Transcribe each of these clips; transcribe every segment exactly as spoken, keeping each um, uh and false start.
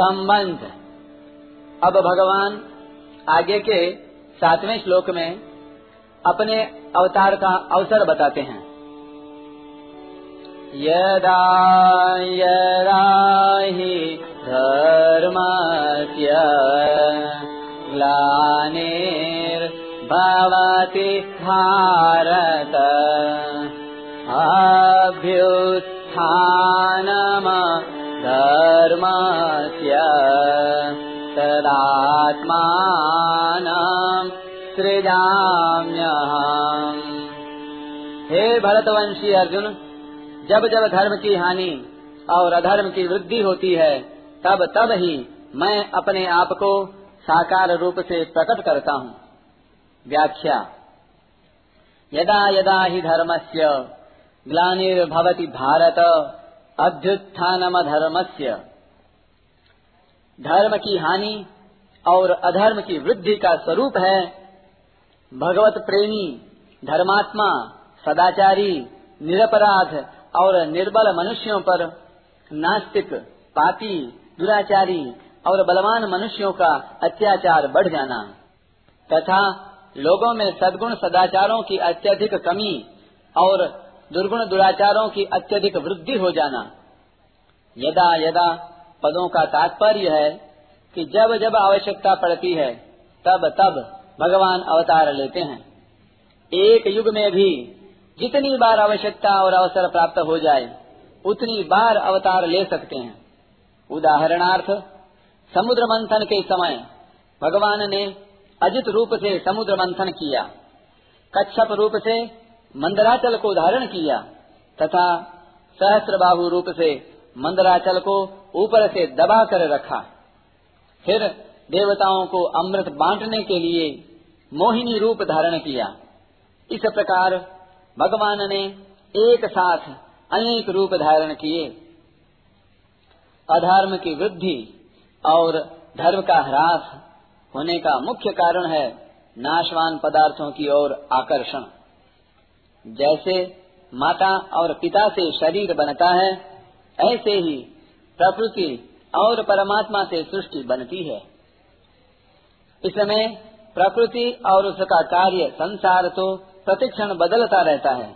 संबंध। अब भगवान आगे के सातवें श्लोक में अपने अवतार का अवसर बताते हैं। यदा यदा हि धर्मस्य ग्लानिर्भवति भारत अभ्युत्थानम् धर्मस्य तदात्मानं सृजाम्यहम्। हे भरतवंशी अर्जुन, जब जब धर्म की हानि और अधर्म की वृद्धि होती है तब तब ही मैं अपने आप को साकार रूप से प्रकट करता हूँ। व्याख्या। यदा यदा हि धर्मस्य ग्लानिर्भवति भारत अभ्युत्थानम धर्मस्य। धर्म की हानि और अधर्म की वृद्धि का स्वरूप है भगवत प्रेमी धर्मात्मा सदाचारी निरपराध और निर्बल मनुष्यों पर नास्तिक पापी दुराचारी और बलवान मनुष्यों का अत्याचार बढ़ जाना तथा लोगों में सद्गुण सदाचारों की अत्यधिक कमी और दुर्गुण दुराचारों की अत्यधिक वृद्धि हो जाना। यदा यदा पदों का तात्पर्य है कि जब जब आवश्यकता पड़ती है तब तब भगवान अवतार लेते हैं। एक युग में भी जितनी बार आवश्यकता और अवसर प्राप्त हो जाए उतनी बार अवतार ले सकते हैं। उदाहरणार्थ समुद्र मंथन के समय भगवान ने अजित रूप से समुद्र मंथन किया, कच्छप रूप से मंदराचल को धारण किया तथा सहस्रबाहु रूप से मंदराचल को ऊपर से दबा कर रखा। फिर देवताओं को अमृत बांटने के लिए मोहिनी रूप धारण किया। इस प्रकार भगवान ने एक साथ अनेक रूप धारण किए। अधर्म की वृद्धि और धर्म का ह्रास होने का मुख्य कारण है नाशवान पदार्थों की ओर आकर्षण। जैसे माता और पिता से शरीर बनता है ऐसे ही प्रकृति और परमात्मा से सृष्टि बनती है। इसमें प्रकृति और उसका कार्य संसार तो प्रतिक्षण बदलता रहता है,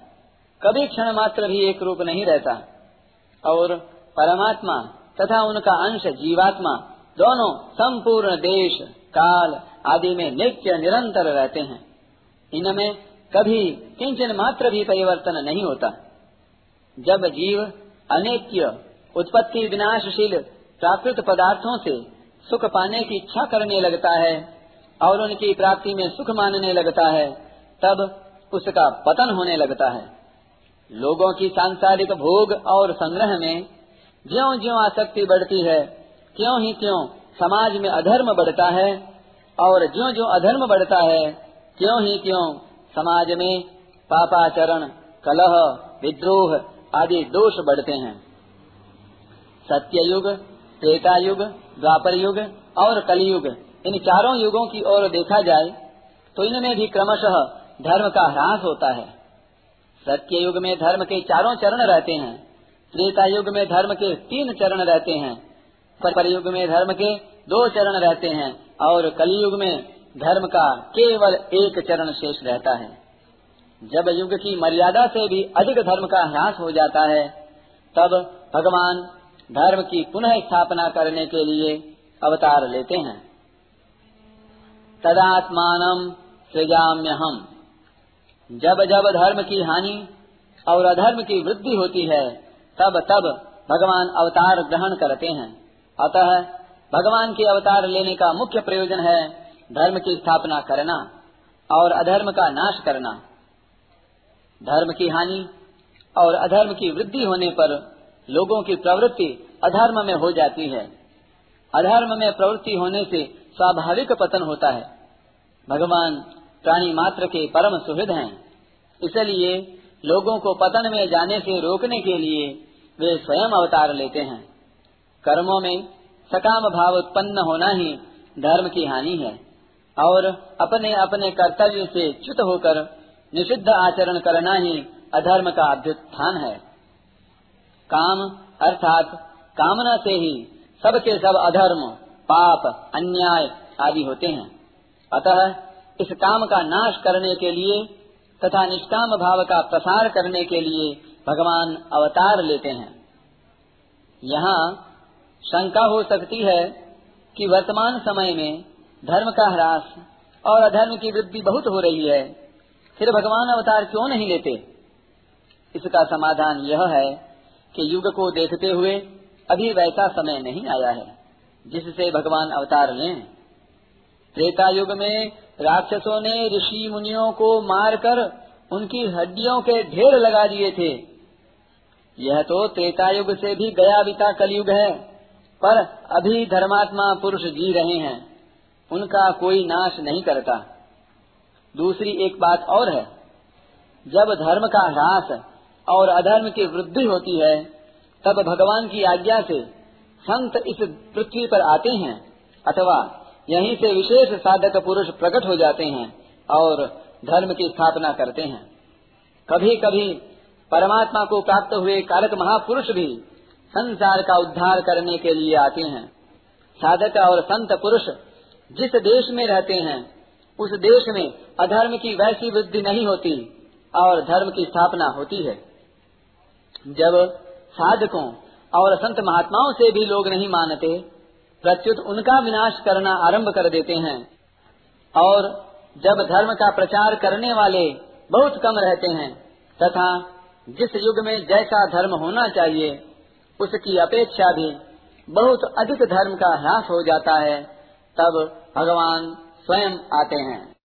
कभी क्षण मात्र भी एक रूप नहीं रहता, और परमात्मा तथा उनका अंश जीवात्मा दोनों संपूर्ण देश काल आदि में नित्य निरंतर रहते हैं। इनमें कभी किंचन मात्र भी परिवर्तन नहीं होता। जब जीव अनेक्य उत्पत्ति विनाशशील प्राकृत पदार्थों से सुख पाने की इच्छा करने लगता है और उनकी प्राप्ति में सुख मानने लगता है तब उसका पतन होने लगता है। लोगों की सांसारिक भोग और संग्रह में ज्यों ज्यों आसक्ति बढ़ती है त्यों ही त्यों समाज में अधर्म बढ़ता है, और ज्यों ज्यों अधर्म बढ़ता है त्यों ही त्यों समाज में पापाचरण कलह विद्रोह आदि दोष बढ़ते हैं। सत्ययुग त्रेतायुग द्वापर युग और कलयुग, इन चारों युगों की ओर देखा जाए तो इनमें भी क्रमशः धर्म का ह्रास होता है। सत्ययुग में धर्म के चारों चरण रहते हैं, त्रेतायुग में धर्म के तीन चरण रहते हैं, द्वापर युग में धर्म के दो चरण रहते हैं और कलयुग में धर्म का केवल एक चरण शेष रहता है। जब युग की मर्यादा से भी अधिक धर्म का ह्रास हो जाता है तब भगवान धर्म की पुनः स्थापना करने के लिए अवतार लेते हैं। तदात्मानं सृजाम्यहम्। जब जब धर्म की हानि और अधर्म की वृद्धि होती है तब तब भगवान अवतार ग्रहण करते हैं। अतः भगवान के अवतार लेने का मुख्य प्रयोजन है धर्म की स्थापना करना और अधर्म का नाश करना। धर्म की हानि और अधर्म की वृद्धि होने पर लोगों की प्रवृत्ति अधर्म में हो जाती है। अधर्म में प्रवृत्ति होने से स्वाभाविक पतन होता है। भगवान प्राणी मात्र के परम सुहृद हैं, इसलिए लोगों को पतन में जाने से रोकने के लिए वे स्वयं अवतार लेते हैं। कर्मों में सकाम भाव उत्पन्न होना ही धर्म की हानि है, और अपने अपने कर्तव्य से च्युत होकर निषिद्ध आचरण करना ही अधर्म का अभ्युत्थान है। काम अर्थात कामना से ही सब के सब अधर्म, पाप, अन्याय आदि होते हैं। अतः इस काम का नाश करने के लिए तथा निष्काम भाव का प्रसार करने के लिए भगवान अवतार लेते हैं। यहाँ शंका हो सकती है कि वर्तमान समय में धर्म का ह्रास और अधर्म की वृद्धि बहुत हो रही है, फिर भगवान अवतार क्यों नहीं लेते? इसका समाधान यह है कि युग को देखते हुए अभी वैसा समय नहीं आया है जिससे भगवान अवतार लें। त्रेता युग में राक्षसों ने ऋषि मुनियों को मारकर उनकी हड्डियों के ढेर लगा दिए थे। यह तो त्रेता युग से भी गया बीता कलयुग है, पर अभी धर्मात्मा पुरुष जी रहे हैं, उनका कोई नाश नहीं करता। दूसरी एक बात और है, जब धर्म का ह्रास और अधर्म की वृद्धि होती है तब भगवान की आज्ञा से संत इस पृथ्वी पर आते हैं अथवा यहीं से विशेष साधक पुरुष प्रकट हो जाते हैं और धर्म की स्थापना करते हैं। कभी कभी परमात्मा को प्राप्त हुए कारक महापुरुष भी संसार का उद्धार करने के लिए आते हैं। साधक और संत पुरुष जिस देश में रहते हैं उस देश में अधर्म की वैसी वृद्धि नहीं होती और धर्म की स्थापना होती है। जब साधकों और संत महात्माओं से भी लोग नहीं मानते, प्रत्युत उनका विनाश करना आरंभ कर देते हैं, और जब धर्म का प्रचार करने वाले बहुत कम रहते हैं तथा जिस युग में जैसा धर्म होना चाहिए उसकी अपेक्षा भी बहुत अधिक धर्म का ह्रास हो जाता है, तब भगवान स्वयं आते हैं।